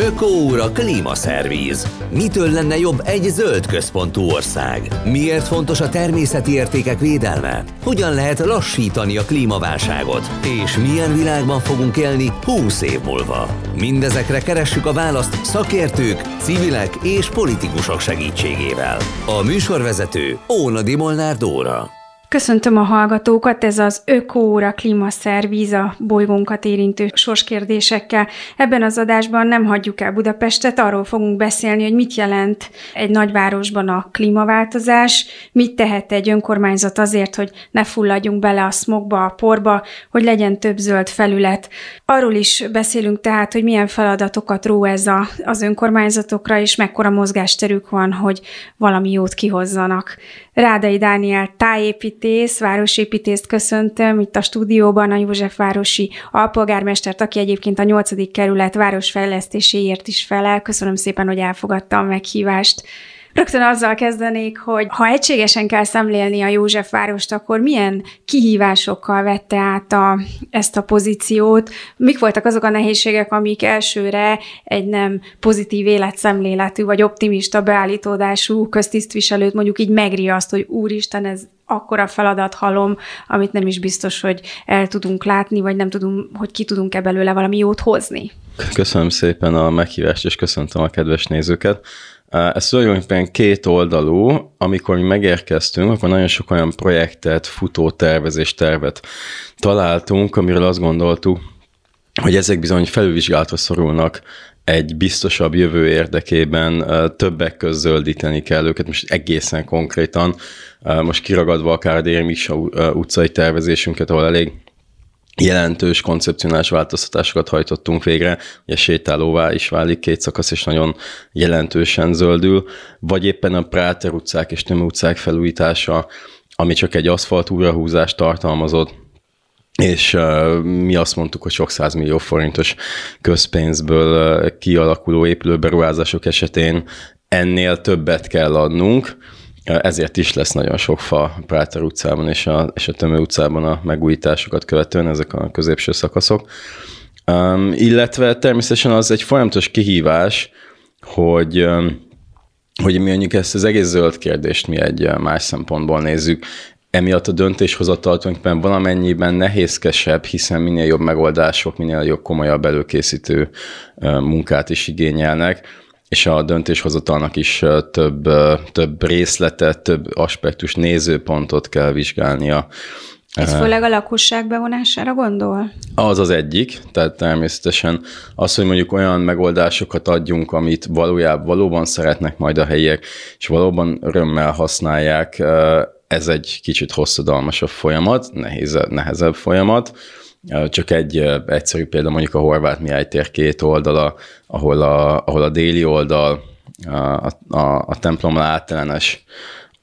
Ökoóra Klímaszervíz. Mitől lenne jobb egy zöld központú ország? Miért fontos a természeti értékek védelme? Hogyan lehet lassítani a klímaválságot? És milyen világban fogunk élni 20 év múlva? Mindezekre keressük a választ szakértők, civilek és politikusok segítségével. A műsorvezető Ónadi Molnár Dóra. Köszöntöm a hallgatókat, ez az Ökoóra Klímaszervíz, a bolygónkat érintő sorskérdésekkel. Ebben az adásban nem hagyjuk el Budapestet, arról fogunk beszélni, hogy mit jelent egy nagyvárosban a klímaváltozás, mit tehet egy önkormányzat azért, hogy ne fulladjunk bele a szmogba, a porba, hogy legyen több zöld felület. Arról is beszélünk tehát, hogy milyen feladatokat ró ez az önkormányzatokra, és mekkora mozgásterük van, hogy valami jót kihozzanak. Rádai Dániel tájépítész, városépítészt köszöntöm itt a stúdióban, a józsefvárosi alpolgármestert, aki egyébként a 8. kerület városfejlesztéséért is felel. Köszönöm szépen, hogy elfogadta a meghívást. Rögtön azzal kezdenék, hogy ha egységesen kell szemlélni a Józsefvárost, akkor milyen kihívásokkal vette át ezt a pozíciót? Mik voltak azok a nehézségek, amik elsőre egy nem pozitív életszemléletű vagy optimista beállítódású köztisztviselőt mondjuk így megriaszt, hogy úristen, ez akkora feladathalom, amit nem is biztos, hogy el tudunk látni, vagy nem tudunk, hogy ki tudunk-e belőle valami jót hozni? Köszönöm szépen a meghívást, és köszöntöm a kedves nézőket. Ez tulajdonképpen két oldalú, amikor mi megérkeztünk, akkor nagyon sok olyan projektet, tervet találtunk, amiről azt gondoltuk, hogy ezek bizony felülvizsgálatra szorulnak egy biztosabb jövő érdekében, többek között zöldíteni kell őket, most egészen konkrétan, most kiragadva akár a Dérimíksa utcai tervezésünket, ahol elég jelentős koncepcionális változtatásokat hajtottunk végre, ugye sétálóvá is válik két szakasz, és nagyon jelentősen zöldül, vagy éppen a Práter utcák és Tömő utcák felújítása, ami csak egy aszfalt újrahúzást tartalmazott, és mi azt mondtuk, hogy sok 100 millió forintos közpénzből kialakuló épülőberuházások esetén ennél többet kell adnunk, ezért is lesz nagyon sok fa Práter utcában és a Tömő utcában a megújításokat követően, ezek a középső szakaszok. Illetve természetesen az egy folyamatos kihívás, hogy mi mondjuk ezt az egész zöld kérdést mi egy más szempontból nézzük. Emiatt a döntéshozatal tulajdonképpen valamennyiben nehézkesebb, hiszen minél jobb megoldások, minél jobb komolyabb előkészítő munkát is igényelnek, és a döntéshozatalnak is több részletet, több aspektus, nézőpontot kell vizsgálnia. Ez főleg a lakosság bevonására gondol? Az az egyik, tehát természetesen az, hogy mondjuk olyan megoldásokat adjunk, amit valóban szeretnek majd a helyiek, és valóban örömmel használják, ez egy kicsit hosszadalmasabb folyamat, nehezebb folyamat. Csak egy egyszerű példa, mondjuk a Horváth Mihály tér két oldala, ahol a déli oldal, a templom általános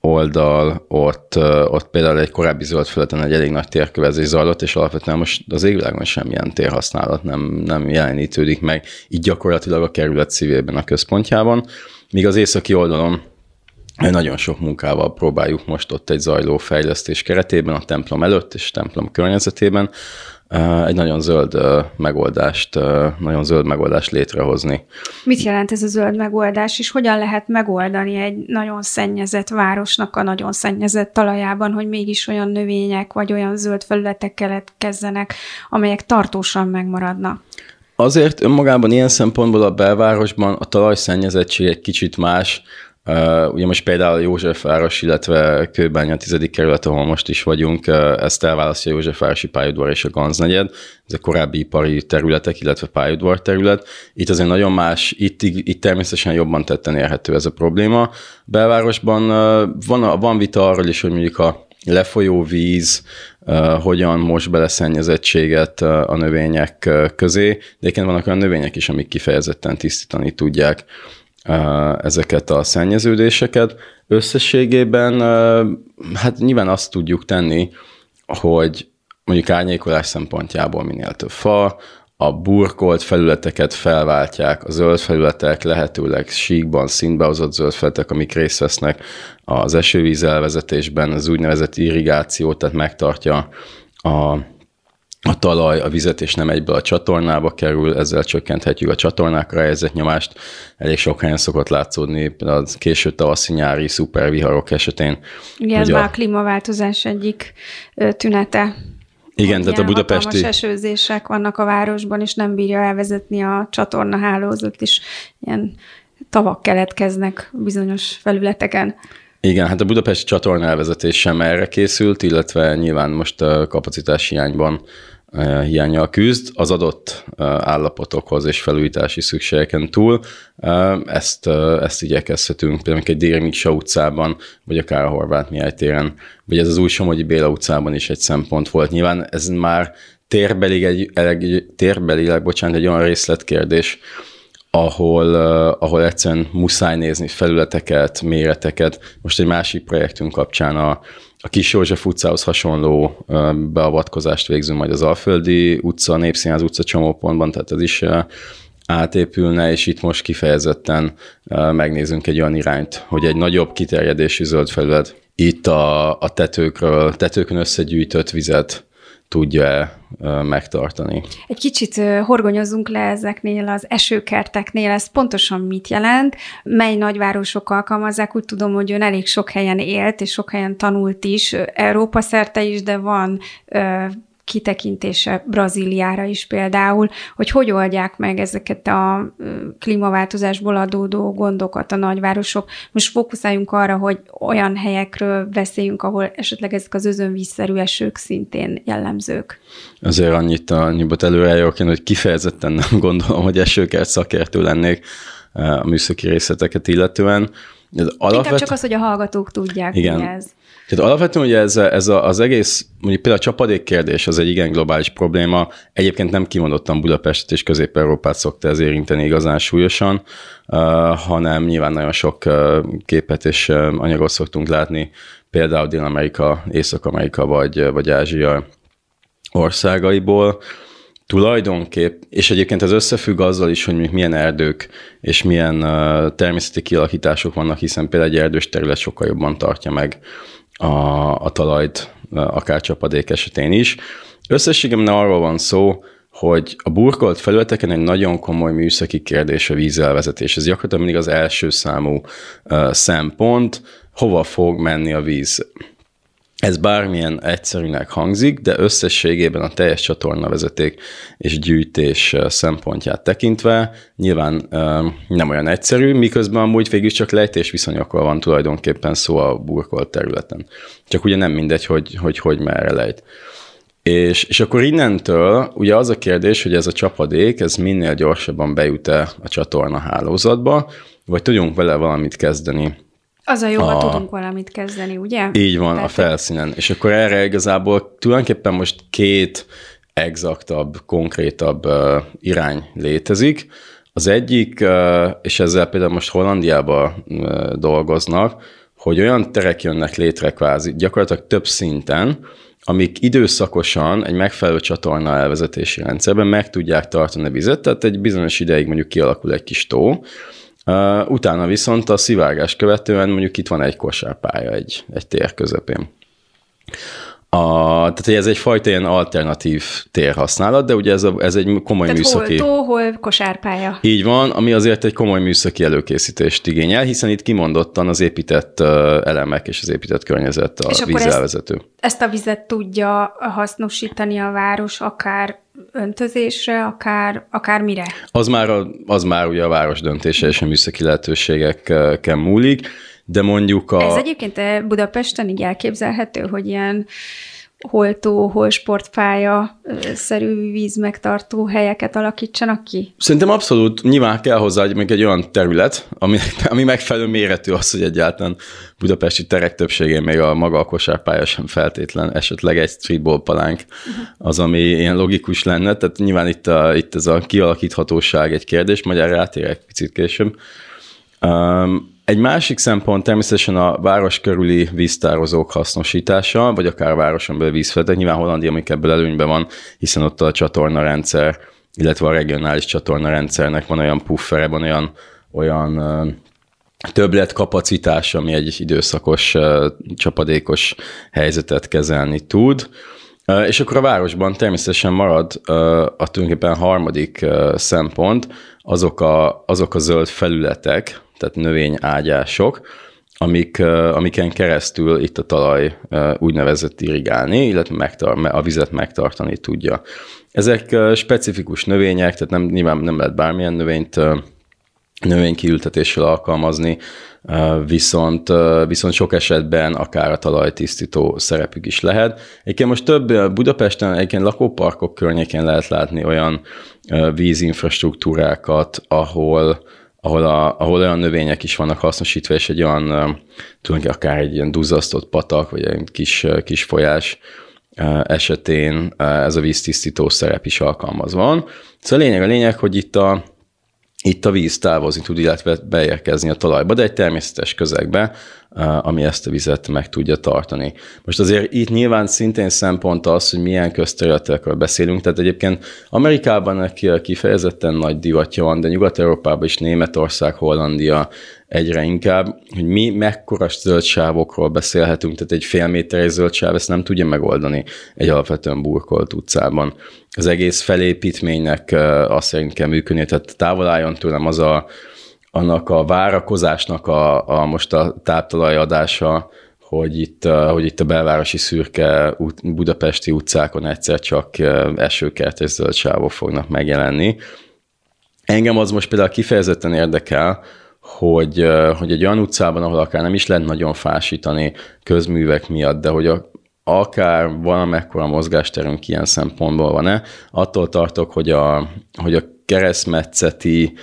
oldal, ott például egy korábbi zöld felületen egy elég nagy térkövezés zajlott, és alapvetően most az égvilágon semmilyen térhasználat nem jelenítődik meg, így gyakorlatilag a kerület szívében, a központjában, míg az északi oldalon nagyon sok munkával próbáljuk most ott egy zajló fejlesztés keretében, a templom előtt és a templom környezetében egy nagyon zöld megoldást létrehozni. Mit jelent ez a zöld megoldás, és hogyan lehet megoldani egy nagyon szennyezett városnak a nagyon szennyezett talajában, hogy mégis olyan növények vagy olyan zöld felületek keletkezzenek, amelyek tartósan megmaradnak? Azért önmagában ilyen szempontból a belvárosban a talajszennyezettség egy kicsit más. Ugye most például Józsefváros, illetve Kőbány a 10. kerület, ahol most is vagyunk, ezt elválasztja a Józsefvárosi pályaudvar és a Gansz negyed, ez a korábbi ipari területek, illetve pályaudvar terület. Itt azért nagyon más, itt természetesen jobban tetten érhető ez a probléma. Belvárosban van vita arról is, hogy mondjuk a lefolyó víz hogyan mos bele szennyezettséget a növények közé, de egyébként vannak olyan növények is, amik kifejezetten tisztítani tudják ezeket a szennyeződéseket. Összességében hát nyilván azt tudjuk tenni, hogy mondjuk árnyékolás szempontjából minél több fa, a burkolt felületeket felváltják, a zöld felületek, lehetőleg síkban, szintbe hozott zöld felületek, amik részt vesznek az esővíz elvezetésben, az úgynevezett irrigáció, tehát megtartja a a talaj, a vízetés nem egyből a csatornába kerül, ezzel csökkenthetjük a csatornákra helyezett nyomást. Elég sok helyen szokott látszódni a késő tavaszi nyári szuperviharok esetén. Igen, ez már a klímaváltozás egyik tünete. Igen, tehát a budapesti... Ilyen hatalmas esőzések vannak a városban, és nem bírja elvezetni a csatornahálózat, és ilyen tavak keletkeznek bizonyos felületeken. Igen, hát a budapesti csatorna elvezetés sem erre készült, illetve nyilván most kapacitás hiányjal küzd az adott állapotokhoz és felújítási szükségeken túl. Ezt igyekezhetünk például egy Dérimíksa utcában, vagy akár a Horváth Mihály téren, vagy ez az új Somogyi Béla utcában is egy szempont volt. Nyilván ez már térbelileg egy olyan részletkérdés, ahol egyszerűen muszáj nézni felületeket, méreteket. Most egy másik projektünk kapcsán a Kis József utcához hasonló beavatkozást végzünk majd az Alföldi utca, Népszínház utca csomópontban, tehát ez is átépülne, és itt most kifejezetten megnézünk egy olyan irányt, hogy egy nagyobb kiterjedésű zöld felület itt a tetőkön összegyűjtött vizet tudja megtartani. Egy kicsit horgonyozzunk le ezeknél az esőkerteknél, ez pontosan mit jelent, mely nagyvárosok alkalmazzák, úgy tudom, hogy ön elég sok helyen élt, és sok helyen tanult is, Európa szerte is, de van kitekintése Brazíliára is például, hogy oldják meg ezeket a klímaváltozásból adódó gondokat a nagyvárosok. Most fókuszáljunk arra, hogy olyan helyekről beszéljünk, ahol esetleg ezek az özönvízszerű esők szintén jellemzők. Azért annyit előrejelök, hogy kifejezetten nem gondolom, hogy esőkert szakértő lennék a műszaki részleteket illetően. Inkább csak az, hogy a hallgatók tudják, igen, mi ez. Tehát alapvetően ugye ez az egész, mondjuk például a csapadékkérdés, az egy igen globális probléma. Egyébként nem kimondottan Budapestet és Közép-Európát szokta ez érinteni igazán súlyosan, hanem nyilván nagyon sok képet és anyagot szoktunk látni, például Dél-Amerika, Észak-Amerika vagy Ázsia országaiból. Tulajdonképp, és egyébként ez összefügg azzal is, hogy milyen erdők és milyen természeti kialakítások vannak, hiszen például egy erdős terület sokkal jobban tartja meg a talajt, akár csapadék esetén is. Összességében arról van szó, hogy a burkolt felületeken egy nagyon komoly műszaki kérdés a vízelvezetés. Ez gyakorlatilag mindig az első számú szempont, hova fog menni a víz. Ez bármilyen egyszerűnek hangzik, de összességében a teljes csatornavezeték és gyűjtés szempontját tekintve nyilván nem olyan egyszerű, miközben amúgy végül csak lejtésviszonyokról van tulajdonképpen szó a burkolt területen. Csak ugye nem mindegy, hogy merre lejt. És akkor innentől ugye az a kérdés, hogy ez a csapadék, ez minél gyorsabban bejut-e a csatorna hálózatba, vagy tudjunk vele valamit kezdeni. Az a jó, ha tudunk valamit kezdeni, ugye? Így van, tehát a felszínen. És akkor erre igazából tulajdonképpen most két exaktabb, konkrétabb irány létezik. Az egyik, és ezzel például most Hollandiában dolgoznak, hogy olyan terek jönnek létre kvázi, gyakorlatilag több szinten, amik időszakosan egy megfelelő csatorna elvezetési rendszerben meg tudják tartani a vizet, tehát egy bizonyos ideig mondjuk kialakul egy kis tó, utána viszont a szivárgás követően mondjuk itt van egy kosárpálya egy tér közepén. Tehát ez egyfajta ilyen alternatív térhasználat, de ugye ez egy komoly tehát műszaki... Tehát hol tó, hol kosárpálya. Így van, ami azért egy komoly műszaki előkészítést igényel, hiszen itt kimondottan az épített elemek és az épített környezet a és vízelvezető. Ezt a vizet tudja hasznosítani a város akár öntözésre, akár mire? Az már ugye a város döntése és a műszaki lehetőségekkel múlik, de mondjuk a... Ez egyébként Budapesten így elképzelhető, hogy ilyen hol tó, hol sportpálya-szerű víz megtartó helyeket alakítsanak ki? Szerintem abszolút nyilván kell hozzá egy olyan terület, ami megfelelő méretű az, hogy egyáltalán budapesti terek többségén még a maga a kosárpálya sem feltétlen, esetleg egy streetball palánk az, ami ilyen logikus lenne. Tehát nyilván itt ez a kialakíthatóság egy kérdés, majd erre átérek picit később. Egy másik szempont természetesen a város körüli víztározók hasznosítása, vagy akár a városon belül vízfelületek. Nyilván Hollandia, amik ebből előnyben van, hiszen ott a csatornarendszer, illetve a regionális csatornarendszernek van olyan puffere, van olyan többletkapacitás, ami egy időszakos, csapadékos helyzetet kezelni tud. És akkor a városban természetesen marad a tulajdonképpen harmadik szempont, azok a zöld felületek, tehát növényágyások, amiken keresztül itt a talaj úgynevezett irrigálni, illetve a vizet megtartani tudja. Ezek specifikus növények, tehát nyilván nem lehet bármilyen növénykiültetéssel alkalmazni, viszont sok esetben akár a talajtisztító szerepük is lehet. Egyébként most több Budapesten, egyébként lakóparkok környékén lehet látni olyan vízinfrastruktúrákat, ahol olyan növények is vannak hasznosítva, és egy olyan, tulajdonképpen akár egy ilyen duzzasztott patak, vagy egy kis folyás esetén ez a víztisztító szerep is alkalmazva van. Szóval a lényeg, hogy itt a víz távozni tud, illetve beérkezni a talajba, de egy természetes közegbe, ami ezt a vizet meg tudja tartani. Most azért itt nyilván szintén szempont az, hogy milyen közterületekről beszélünk, tehát egyébként Amerikában kifejezetten nagy divatja van, de Nyugat-Európában is, Németország, Hollandia egyre inkább, hogy mi mekkora zöldsávokról beszélhetünk, tehát egy fél méteres zöldsáv ezt nem tudja megoldani egy alapvetően burkolt utcában. Az egész felépítménynek azt szerint kell működni, tehát távol álljon tőlem annak a várakozásnak most a táptalaj adása, hogy itt a belvárosi szürke budapesti utcákon egyszer csak esőkertes zöldsávok fognak megjelenni. Engem az most például kifejezetten érdekel, hogy egy olyan utcában, ahol akár nem is lehet nagyon fásítani közművek miatt, de hogy akár valamekkora mozgásterünk ilyen szempontból van-e, attól tartok, hogy a keresztmetszeti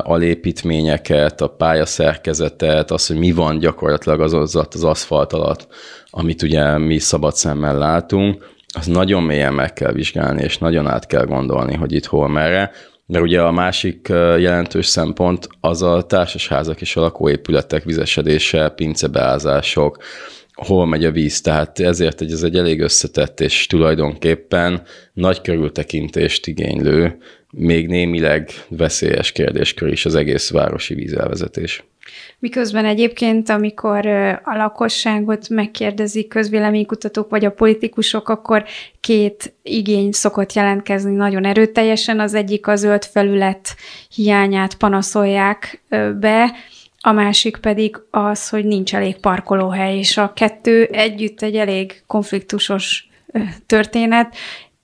alépítményeket, a pályaszerkezetet, az, hogy mi van gyakorlatilag az aszfalt alatt, amit ugye mi szabad szemmel látunk, azt nagyon mélyen meg kell vizsgálni, és nagyon át kell gondolni, hogy itt hol merre. Mert ugye a másik jelentős szempont az a társasházak és a lakóépületek vizesedése, pincebeázások, hol megy a víz, tehát ezért ez egy elég összetett és tulajdonképpen nagy körültekintést igénylő, még némileg veszélyes kérdéskör is az egész városi vízelvezetés. Miközben egyébként, amikor a lakosságot megkérdezik közvéleménykutatók vagy a politikusok, akkor két igény szokott jelentkezni nagyon erőteljesen. Az egyik a zöld felület hiányát panaszolják be, a másik pedig az, hogy nincs elég parkolóhely, és a kettő együtt egy elég konfliktusos történet.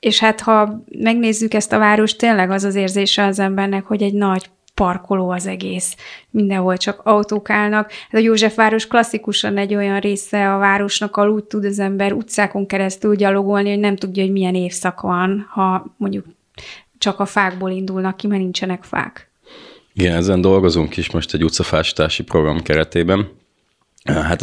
És hát ha megnézzük ezt a várost, tényleg az az érzése az embernek, hogy egy nagy parkoló az egész. Mindenhol csak autók állnak. Ez a Józsefváros klasszikusan egy olyan része a városnak, ahol úgy tud az ember utcákon keresztül gyalogolni, hogy nem tudja, hogy milyen évszak van, ha mondjuk csak a fákból indulnak ki, mert nincsenek fák. Igen, ezen dolgozunk is most egy utcafásítási program keretében. Hát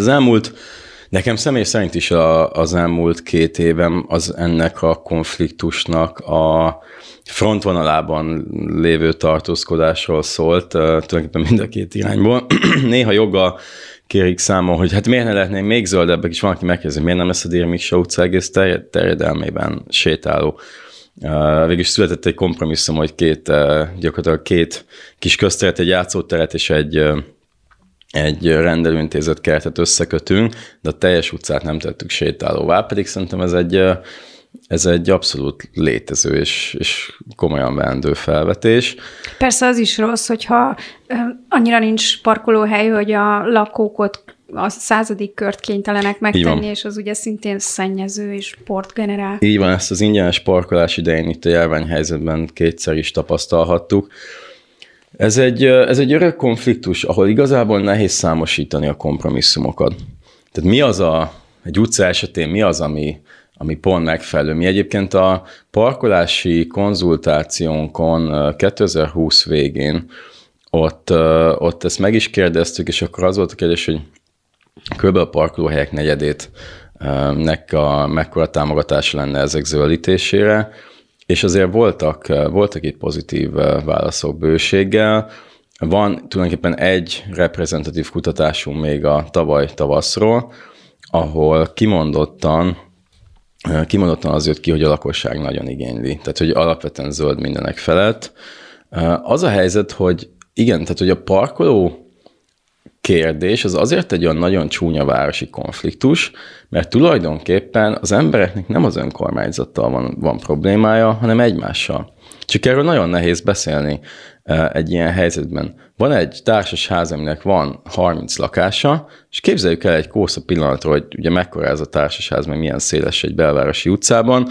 nekem személy szerint is az elmúlt 2 évem az ennek a konfliktusnak a frontvonalában lévő tartózkodásról szólt, tulajdonképpen mind a két irányból. Néha joggal kérik számon, hogy hát miért ne lehetnénk még zöldebbek, és van, aki megkérdezi, miért nem lesz a Dérimíksa utca egész terjedelmében sétáló. Végülis született egy kompromisszum, hogy gyakorlatilag két kis közteret, egy játszóteret és egy rendelőintézet keretet összekötünk, de a teljes utcát nem tettük sétálóvá, pedig szerintem ez egy abszolút létező és komolyan veendő felvetés. Persze az is rossz, hogyha annyira nincs parkolóhely, hogy a lakókat a 100. kört kénytelenek megtenni, és az ugye szintén szennyező és port generál. Így van, ezt az ingyenes parkolás idején itt a járványhelyzetben 2-szer is tapasztalhattuk. Ez egy örök konfliktus, ahol igazából nehéz számosítani a kompromisszumokat. Tehát mi az egy utca esetén mi az, ami pont megfelelő? Mi egyébként a parkolási konzultációnkon 2020 végén ott ezt meg is kérdeztük, és akkor az volt a kérdés, hogy kb. A parkolóhelyek negyedétnek mekkora támogatás lenne ezek zöldítésére, és azért voltak itt pozitív válaszok bőséggel. Van tulajdonképpen egy reprezentatív kutatásunk még a tavaly tavaszról, ahol kimondottan az jött ki, hogy a lakosság nagyon igényli. Tehát, hogy alapvetően zöld mindenek felett. Az a helyzet, hogy igen, tehát, hogy a parkoló kérdés, az azért egy olyan nagyon csúnya városi konfliktus, mert tulajdonképpen az embereknek nem az önkormányzattal van problémája, hanem egymással. Csak erről nagyon nehéz beszélni egy ilyen helyzetben. Van egy társasház, aminek van 30 lakása, és képzeljük el egy kósza pillanatra, hogy ugye mekkora ez a társasház, meg milyen széles egy belvárosi utcában,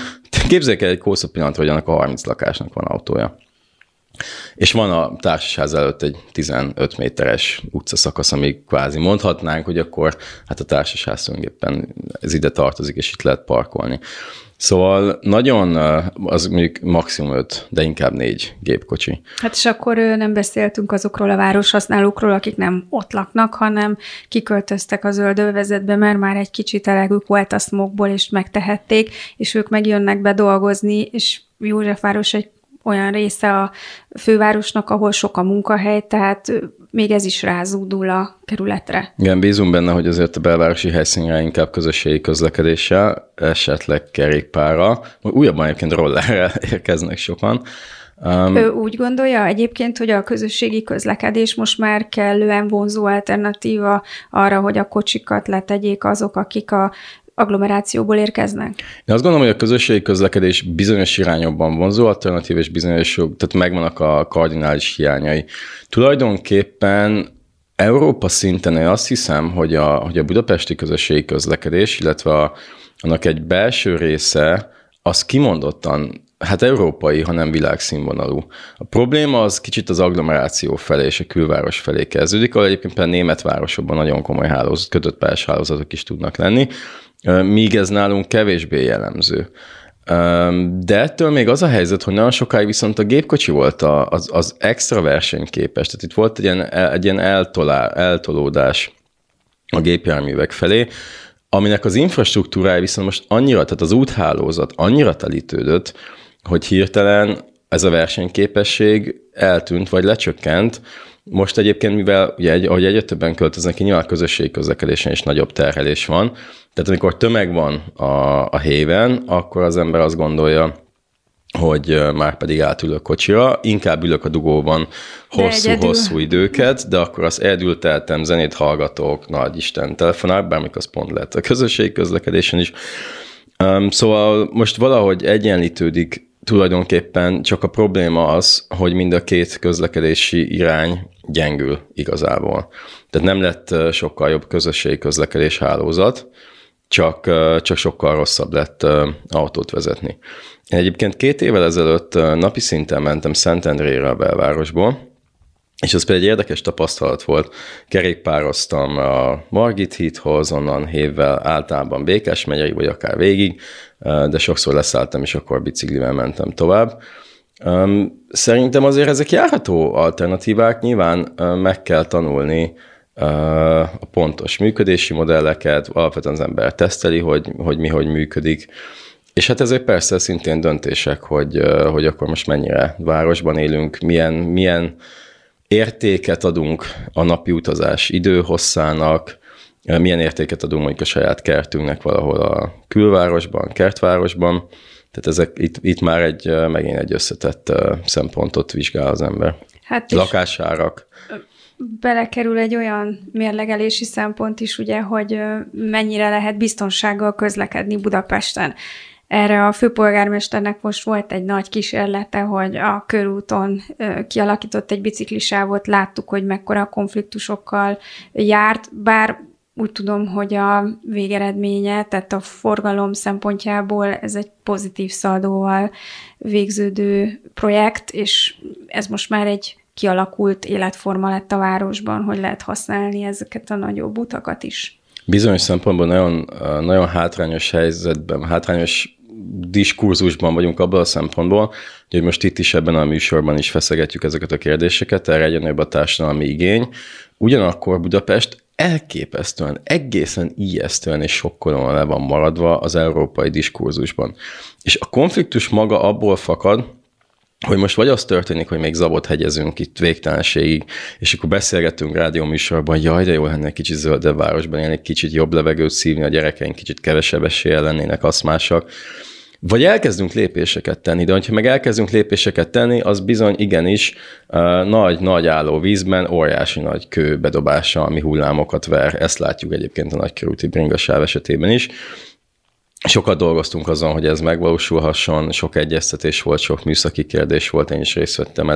képzeljük el egy kósza pillanatra, hogy annak a 30 lakásnak van autója. És van a társasház előtt egy 15 méteres utcaszakasz, ami kvázi mondhatnánk, hogy akkor hát a társasház tulajdonképpen ez ide tartozik, és itt lehet parkolni. Szóval nagyon, az mondjuk maximum 5, de inkább 4 gépkocsi. Hát és akkor nem beszéltünk azokról a városhasználókról, akik nem ott laknak, hanem kiköltöztek a zöld övezetbe, mert már egy kicsit elegük volt a smogból, és megtehették, és ők megjönnek be dolgozni, és Józsefváros egy olyan része a fővárosnak, ahol sok a munkahely, tehát még ez is rázúdul a kerületre. Igen, bízunk benne, hogy azért a belvárosi helyszínre inkább közösségi közlekedéssel, esetleg kerékpárral, újabban egyébként rollerrel érkeznek sokan. Ő úgy gondolja egyébként, hogy a közösségi közlekedés most már kellően vonzó alternatíva arra, hogy a kocsikat letegyék azok, akik a agglomerációból érkeznek? Én azt gondolom, hogy a közösségi közlekedés bizonyos irányokban vonzó alternatív, és bizonyos, tehát megvannak a kardinális hiányai. Tulajdonképpen Európa szinten én azt hiszem, hogy hogy a budapesti közösségi közlekedés, illetve annak egy belső része, az kimondottan, hát európai, hanem világszínvonalú. A probléma az kicsit az agglomeráció felé és a külváros felé kezdődik, ahol egyébként például német városokban nagyon komoly kötött pályás hálózatok is tudnak lenni, míg ez nálunk kevésbé jellemző. De ettől még az a helyzet, hogy nagyon sokáig viszont a gépkocsi volt az extra versenyképes. Tehát itt volt egy ilyen eltolódás a gépjárművek felé, aminek az infrastruktúrája viszont most annyira, tehát az úthálózat annyira telítődött, hogy hirtelen ez a versenyképesség eltűnt vagy lecsökkent. Most egyébként, mivel ugye, ahogy egyre többen költöznek, nyilván a közösségi közlekedésen is nagyobb terhelés van. Tehát amikor tömeg van a héven, akkor az ember azt gondolja, hogy már pedig átülök kocsira, inkább ülök a dugóban hosszú időket, de akkor azt eldülteltem, zenét hallgatok, nagy Isten telefonál, bármikor az pont lett a közösségi közlekedésen is. Szóval most valahogy egyenlítődik tulajdonképpen, csak a probléma az, hogy mind a két közlekedési irány gyengül igazából. Tehát nem lett sokkal jobb közösségi közlekedés hálózat, csak sokkal rosszabb lett autót vezetni. Én egyébként 2 évvel ezelőtt napi szinten mentem Szentendrére a belvárosból, és ez például egy érdekes tapasztalat volt. Kerékpároztam a Margit hídhoz, onnan hévvel általában Békás megyei, vagy akár végig, de sokszor leszálltam, és akkor biciklivel mentem tovább. Szerintem azért ezek járható alternatívák, nyilván meg kell tanulni a pontos működési modelleket, alapvetően az ember teszteli, hogy mi hogy működik. És hát ezért persze szintén döntések, hogy akkor most mennyire városban élünk, milyen értéket adunk a napi utazás időhosszának, milyen értéket adunk mondjuk a saját kertünknek valahol a külvárosban, kertvárosban. Tehát ezek itt már megint egy összetett szempontot vizsgál az ember. Hát lakásárak. Belekerül egy olyan mérlegelési szempont is, ugye, hogy mennyire lehet biztonsággal közlekedni Budapesten. Erre a főpolgármesternek most volt egy nagy kísérlete, hogy a körúton kialakított egy biciklisávot, láttuk, hogy mekkora konfliktusokkal járt, bár úgy tudom, hogy a végeredménye, tehát a forgalom szempontjából ez egy pozitív szaldóval végződő projekt, és ez most már egy kialakult életforma lett a városban, hogy lehet használni ezeket a nagyobb utakat is. Bizonyos szempontból nagyon, nagyon hátrányos helyzetben, hátrányos diskurzusban vagyunk abban a szempontból, hogy most itt is ebben a műsorban is feszegetjük ezeket a kérdéseket, erre egyre nagyobb a társadalmi igény. Ugyanakkor Budapest elképesztően, egészen ijesztően és sokkolóan le van maradva az európai diskurzusban. És a konfliktus maga abból fakad, hogy most vagy az történik, hogy még zabot hegyezünk itt végtelenségig, és akkor beszélgetünk rádióműsorban, jaj, de jó lenne kicsit zöldebb városban élni, kicsit jobb levegőt szívni, a gyerekeink kicsit kevesebb eséllyel lennének aszmásak. Vagy elkezdünk lépéseket tenni, de hogyha meg elkezdünk lépéseket tenni, az bizony igenis nagy-nagy álló vízben, óriási nagy kő bedobása, ami hullámokat ver. Ezt látjuk egyébként a nagykörúti bringasáv esetében is. Sokat dolgoztunk azon, hogy ez megvalósulhasson, sok egyeztetés volt, sok műszaki kérdés volt, én is részt vettem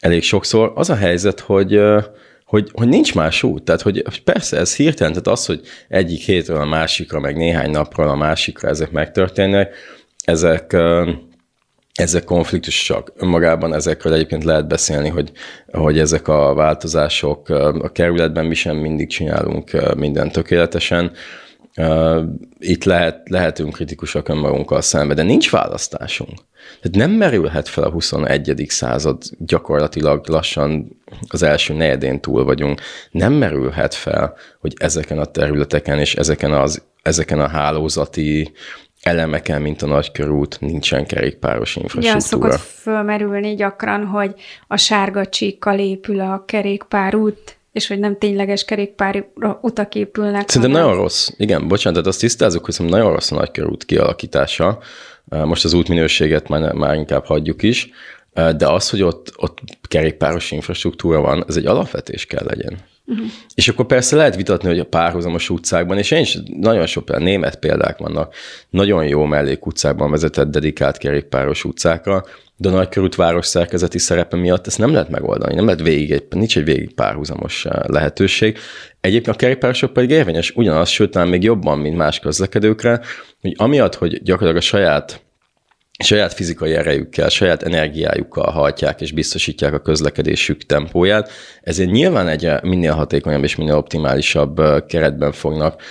elég sokszor. Az a helyzet, hogy nincs más út, tehát hogy persze ez hirtelen, tehát az, hogy egyik hétről a másikra, meg néhány napról a másikra ezek megtörténnek, ezek konfliktusak. Önmagában ezekről egyébként lehet beszélni, hogy ezek a változások a kerületben mi sem mindig csinálunk mindent tökéletesen. Itt lehetünk kritikusak önmagunkkal szemben, de nincs választásunk. Tehát nem merülhet fel a 21. század, gyakorlatilag lassan az első negyedén túl vagyunk. Nem merülhet fel, hogy ezeken a területeken és ezeken a hálózati elemeken, mint a nagykörút, nincsen kerékpáros infrastruktúra. Igen, szokott fölmerülni gyakran, hogy a sárga csíkkal épül a kerékpárút, és hogy nem tényleges kerékpár utak épülnek. Szerintem nagyon rossz. Igen, bocsánat, tehát azt tisztázzuk, hogy szerintem nagyon rossz a nagykörút kialakítása. Most az útminőséget már inkább hagyjuk is, de az, hogy ott kerékpáros infrastruktúra van, ez egy alapvetés kell legyen. Uh-huh. És akkor persze lehet vitatni, hogy a párhuzamos utcákban, és én is nagyon sok német példák vannak, nagyon jó mellék utcákban vezetett dedikált kerékpáros utcákra, de a nagykörút város szerkezeti szerepe miatt ezt nem lehet megoldani, nem lehet nincs egy végig párhuzamos lehetőség. Egyébként a kerékpárosok pedig érvényes ugyanaz, sőt, talán még jobban, mint más közlekedőkre, hogy amiatt, hogy gyakorlatilag a saját fizikai erejükkel, saját energiájukkal hajtják és biztosítják a közlekedésük tempóját, ezért nyilván minél hatékonyabb és minél optimálisabb keretben fognak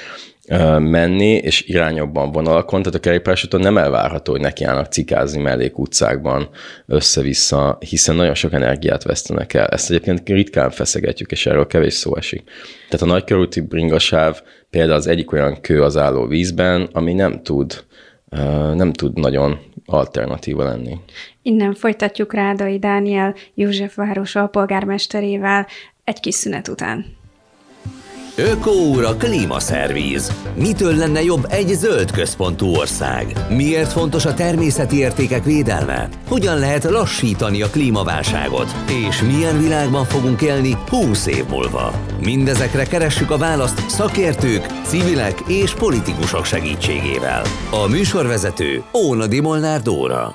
menni, és irányokban vonalakon, tehát a kerékpáros úton nem elvárható, hogy nekiállnak cikázni mellék utcákban össze-vissza, hiszen nagyon sok energiát vesztenek el. Ezt egyébként ritkán feszegetjük, és erről kevés szó esik. Tehát a nagykörúti bringasáv például az egyik olyan kő az álló vízben, ami nem tud nagyon alternatíva lenni. Innen folytatjuk Rádai Dániel Józsefváros alpolgármesterével egy kis szünet után. Ökoóra klímaszervíz. Mitől lenne jobb egy zöld központú ország? Miért fontos a természeti értékek védelme? Hogyan lehet lassítani a klímaválságot? És milyen világban fogunk élni 20 év múlva? Mindezekre keressük a választ szakértők, civilek és politikusok segítségével. A műsorvezető Ónadi Molnár Dóra.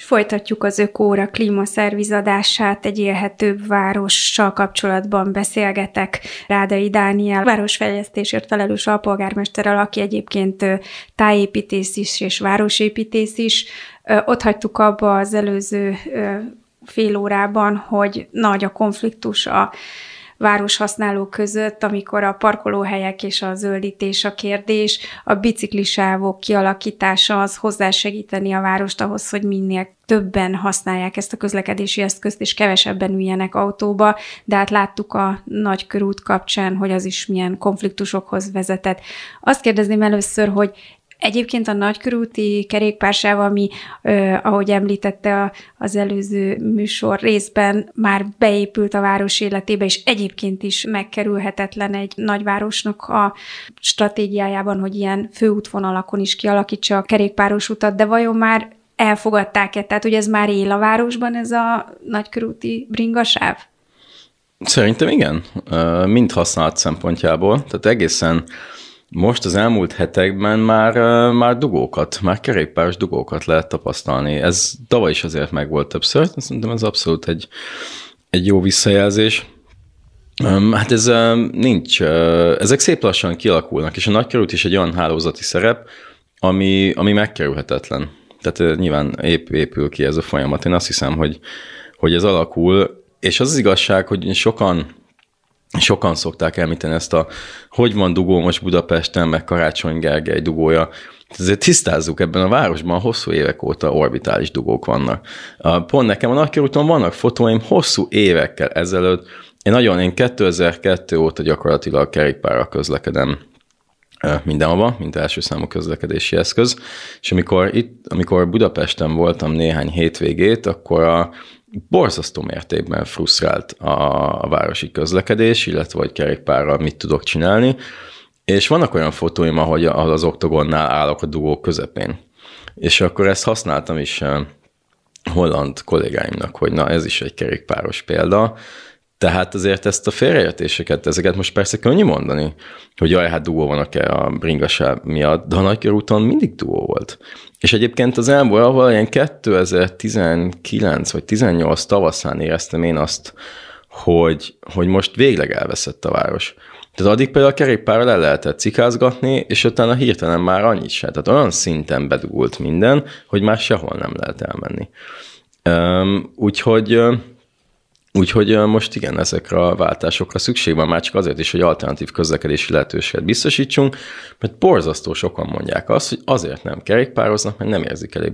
Folytatjuk az Ökoóra klímaszervíz adását, egy élhetőbb várossal kapcsolatban beszélgetek Rádai Dániel városfejlesztésért felelős alpolgármesterrel, aki egyébként tájépítész is és városépítész is. Ott hagytuk abba az előző fél órában, hogy nagy a konfliktus a városhasználók között, amikor a parkolóhelyek és a zöldítés a kérdés, a biciklisávok kialakítása az hozzásegíteni a várost ahhoz, hogy minél többen használják ezt a közlekedési eszközt, és kevesebben üljenek autóba, de hát láttuk a nagykörút kapcsán, hogy az is milyen konfliktusokhoz vezetett. Azt kérdezném először, hogy egyébként a nagykörúti kerékpársáv, ami, ahogy említette az előző műsor részben, már beépült a város életébe, és egyébként is megkerülhetetlen egy nagyvárosnak a stratégiájában, hogy ilyen főútvonalakon is kialakítsa a kerékpáros utat, de vajon már elfogadták-e? Tehát, hogy ez már él a városban, ez a nagykörúti bringasáv? Szerintem igen. Mind használat szempontjából. Tehát egészen most az elmúlt hetekben már kerékpáros dugókat lehet tapasztalni. Ez tavaly is azért megvolt többször, szerintem ez abszolút egy jó visszajelzés. Hát ez nincs, ezek szép lassan kialakulnak, és a nagykerült is egy olyan hálózati szerep, ami megkerülhetetlen. Tehát nyilván épül ki ez a folyamat. Én azt hiszem, hogy ez alakul, és az igazság, hogy sokan szokták említeni ezt hogy van dugó most Budapesten, meg Karácsony Gergely dugója. Ezért tisztázzuk, ebben a városban hosszú évek óta orbitális dugók vannak. Pont nekem a nagykörúton vannak fotóim hosszú évekkel ezelőtt. Én 2002 óta gyakorlatilag kerékpárral közlekedem mindenhova, mint első számú közlekedési eszköz. És amikor Budapesten voltam néhány hétvégét, akkor borzasztó mértékben frusztrált a városi közlekedés, illetve hogy kerékpárral mit tudok csinálni, és vannak olyan fotóim, ahol az oktogonnál állok a dugó közepén. És akkor ezt használtam is holland kollégáimnak, hogy na, ez is egy kerékpáros példa. Tehát azért ezt a félreértéseket, ezeket most persze könnyű mondani, hogy jaj, hát duó van a bringaság miatt, de a nagykörúton mindig duó volt. És egyébként az elmúltban ilyen 2019 vagy 18 tavaszán éreztem én azt, hogy most végleg elveszett a város. Tehát addig például a kerékpárral el lehetett cikázgatni, és utána hirtelen már annyit se. Tehát olyan szinten bedugult minden, hogy már sehol nem lehet elmenni. Úgyhogy most igen, ezekre a váltásokra szükség van, már csak azért is, hogy alternatív közlekedési lehetőséget biztosítsunk, mert borzasztó sokan mondják azt, hogy azért nem kerékpároznak, mert nem érzik elég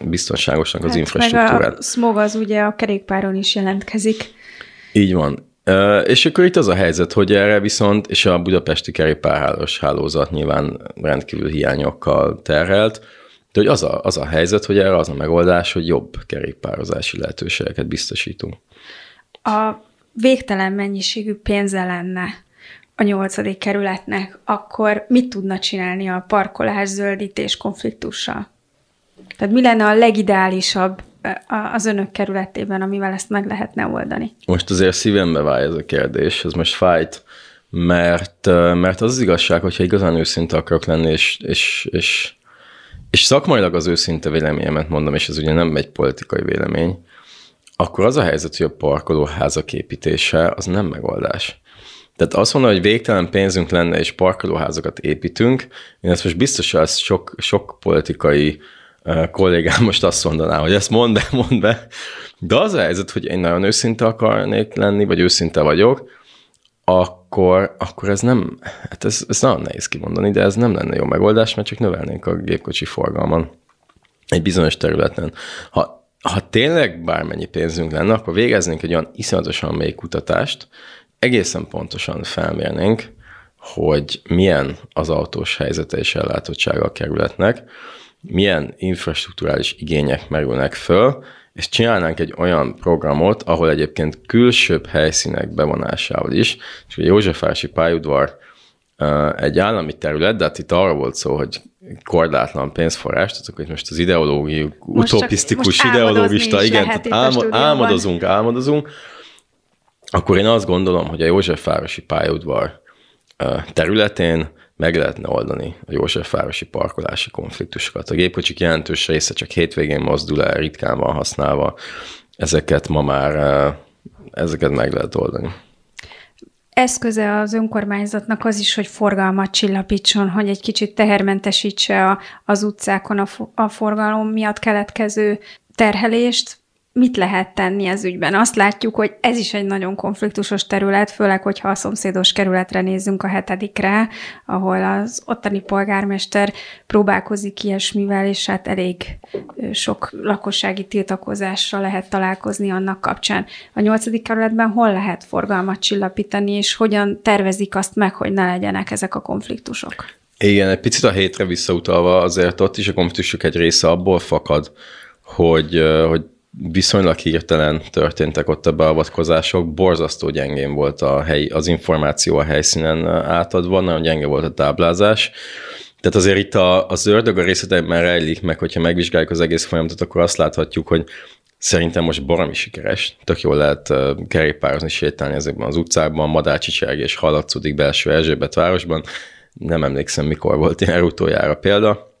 biztonságosnak az infrastruktúrát. Meg a smog az ugye a kerékpáron is jelentkezik. Így van. És akkor itt az a helyzet, hogy erre viszont, és a budapesti kerékpárháros hálózat nyilván rendkívül hiányokkal terhelt, de hogy az a helyzet, hogy erre az a megoldás, hogy jobb kerékpározási lehetőségeket biztosítunk. A végtelen mennyiségű pénze lenne a 8. kerületnek, akkor mit tudna csinálni a parkolás-zöldítés konfliktussal? Tehát mi lenne a legideálisabb az önök kerületében, amivel ezt meg lehetne oldani? Most azért szívembe vág ez a kérdés, ez most fájt, mert az az igazság, hogyha igazán őszinte akarok lenni, és szakmailag az őszinte véleményemet mondom, és ez ugye nem egy politikai vélemény, akkor az a helyzet, hogy a parkolóházak építése az nem megoldás. Tehát azt mondom, hogy végtelen pénzünk lenne, és parkolóházakat építünk, én ezt most biztos, hogy sok politikai kollégám most azt mondaná, hogy ezt mondd be, de az a helyzet, hogy én nagyon őszinte akarnék lenni, vagy őszinte vagyok, akkor ez nem, hát ez nagyon nehéz kimondani, de ez nem lenne jó megoldás, mert csak növelnénk a gépkocsi forgalmon egy bizonyos területen. Ha tényleg bármennyi pénzünk lenne, akkor végeznénk egy olyan iszonyatosan mély kutatást, egészen pontosan felmérnénk, hogy milyen az autós helyzete és ellátottsága a kerületnek, milyen infrastrukturális igények merülnek föl, és csinálnánk egy olyan programot, ahol egyébként külsőbb helyszínek bevonásával is, és a Józsefvárosi pályaudvar egy állami terület, de hát itt arra volt szó, hogy korlátlan pénzforrás, tehát akkor most az ideológiai, utopisztikus ideológista, igen, álmodozunk, akkor én azt gondolom, hogy a Józsefvárosi pályaudvar területén meg lehetne oldani a józsefvárosi parkolási konfliktusokat. A gépkocsik jelentős része csak hétvégén mozdul el, ritkán van használva. Ezeket ma már, meg lehet oldani. Eszköze az önkormányzatnak az is, hogy forgalmat csillapítson, hogy egy kicsit tehermentesítse az utcákon a forgalom miatt keletkező terhelést. Mit lehet tenni ez ügyben? Azt látjuk, hogy ez is egy nagyon konfliktusos terület, főleg, hogyha a szomszédos kerületre nézzünk, a 7-re, ahol az ottani polgármester próbálkozik ilyesmivel, és hát elég sok lakossági tiltakozásra lehet találkozni annak kapcsán. A 8. kerületben hol lehet forgalmat csillapítani, és hogyan tervezik azt meg, hogy ne legyenek ezek a konfliktusok? Igen, egy picit a 7-re visszautalva, azért ott is a konfliktusok egy része abból fakad, hogy viszonylag hirtelen történtek ott a beavatkozások, borzasztó gyengén volt az információ a helyszínen átadva, nagyon gyenge volt a táblázás. Tehát azért itt az ördög a részletekben rejlik meg, hogyha megvizsgáljuk az egész folyamatot, akkor azt láthatjuk, hogy szerintem most baromi sikeres, tök jól lehet kerékpározni, sétálni ezekben az utcákban, madárcsicsergés hallatszódik belső Erzsébetvárosban, nem emlékszem, mikor volt ilyen utoljára példa.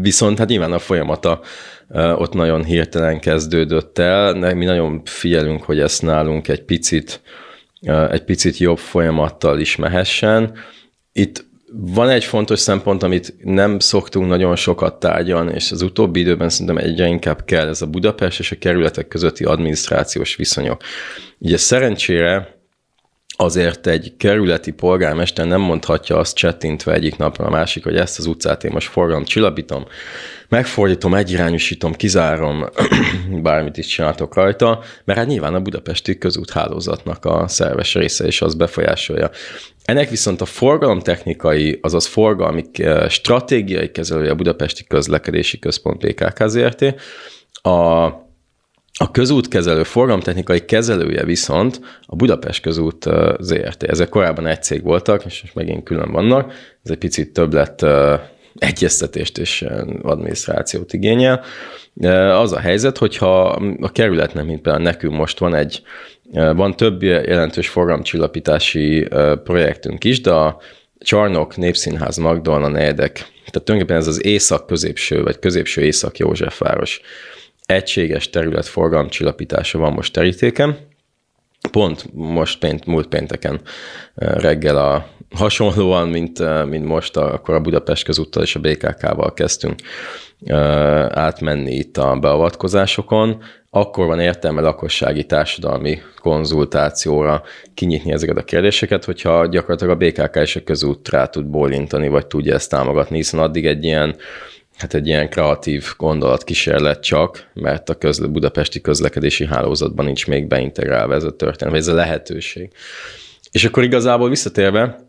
Viszont hát nyilván a folyamata ott nagyon hirtelen kezdődött el. Mi nagyon figyelünk, hogy ezt nálunk egy picit jobb folyamattal is mehessen. Itt van egy fontos szempont, amit nem szoktunk nagyon sokat tárgyalni, és az utóbbi időben szerintem egyre inkább kell, ez a Budapest és a kerületek közötti adminisztrációs viszonyok. Ugye szerencsére azért egy kerületi polgármester nem mondhatja azt csettintve egyik napra a másik, hogy ezt az utcát én most forgalom csillapítom, megfordítom, egyirányosítom, kizárom, bármit is csináltok rajta, mert hát nyilván a budapesti közút hálózatnak a szerves része, és az befolyásolja. Ennek viszont a forgalomtechnikai, azaz forgalmi stratégiai kezelője a Budapesti Közlekedési Központ BKK Zrt. A közútkezelő, forgalomtechnikai kezelője viszont a Budapest Közút ZRT. Ezek korábban egy cég voltak, és most megint külön vannak. Ez egy picit többlet egyeztetést és adminisztrációt igényel. Az a helyzet, hogyha a kerületnek, mint például nekünk most van több jelentős forgalomcsillapítási projektünk is, de a Csarnok, Népszínház, Magdolna, negyedek, tehát tulajdonképpen ez az észak-középső, vagy középső-észak Józsefváros egységes terület forgalomcsillapítása van most terítéken. Pont most, múlt pénteken reggel hasonlóan, mint most, akkor a Budapest Közúttal és a BKK-val kezdtünk átmenni itt a beavatkozásokon. Akkor van értelme lakossági társadalmi konzultációra kinyitni ezeket a kérdéseket, hogyha gyakorlatilag a BKK és a közút rá tud bólintani, vagy tudja ezt támogatni, hiszen addig egy ilyen kreatív gondolatkísérlet csak, mert a budapesti közlekedési hálózatban nincs még beintegrálva ez a történet, vagy ez a lehetőség. És akkor igazából visszatérve,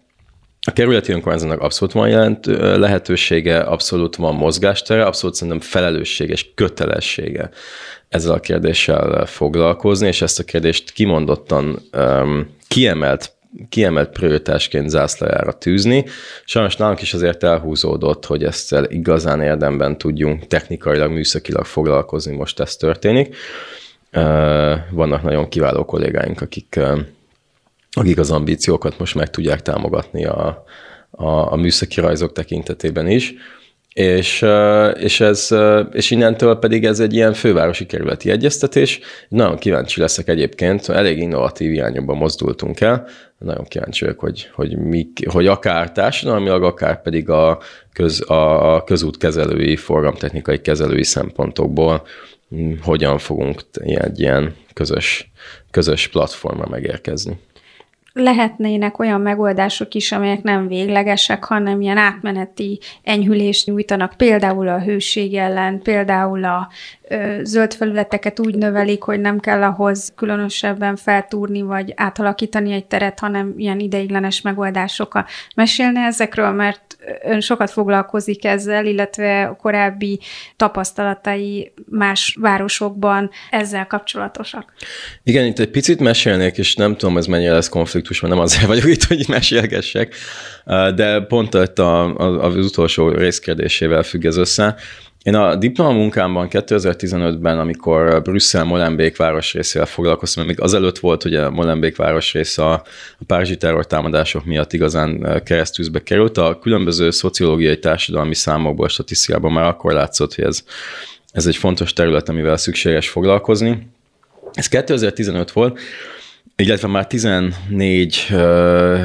a kerületi önkormányzatnak abszolút van lehetősége, abszolút van mozgástere, abszolút szerintem felelősséges kötelessége ezzel a kérdéssel foglalkozni, és ezt a kérdést kimondottan kiemelt prioritásként zászlajára tűzni. Sajnos nálunk is azért elhúzódott, hogy ezzel igazán érdemben tudjunk technikailag, műszakilag foglalkozni, most ez történik. Vannak nagyon kiváló kollégáink, akik az ambíciókat most meg tudják támogatni a műszaki rajzok tekintetében is, és innentől pedig ez egy ilyen fővárosi kerületi egyeztetés. Nagyon kíváncsi leszek egyébként, elég innovatív irányokba mozdultunk el, nagyon kíváncsi vagyok, hogy akár társadalmilag, akár pedig a közútkezelői, forgalomtechnikai kezelői szempontokból hogyan fogunk egy ilyen közös platformra megérkezni. Lehetnének olyan megoldások is, amelyek nem véglegesek, hanem ilyen átmeneti enyhülést nyújtanak, például a hőség ellen, például a zöld felületeket úgy növelik, hogy nem kell ahhoz különösebben feltúrni, vagy átalakítani egy teret, hanem ilyen ideiglenes megoldásokkal. Mesélne ezekről, mert ön sokat foglalkozik ezzel, illetve a korábbi tapasztalatai más városokban ezzel kapcsolatosak. Igen, itt egy picit mesélnék, és nem tudom, ez mennyire lesz konfliktus, mert nem azért vagyok itt, hogy mesélgessek, de pont az utolsó részkérdésével függ ez össze. Én a diplomamunkámban 2015-ben, amikor Brüsszel Molenbék városrészével foglalkoztam, még azelőtt volt, hogy a Molenbék városrész a párizsi terrortámadások miatt igazán keresztűzbe került, a különböző szociológiai társadalmi számokból, statisztikában már akkor látszott, hogy ez egy fontos terület, amivel szükséges foglalkozni. Ez 2015 volt, illetve már 14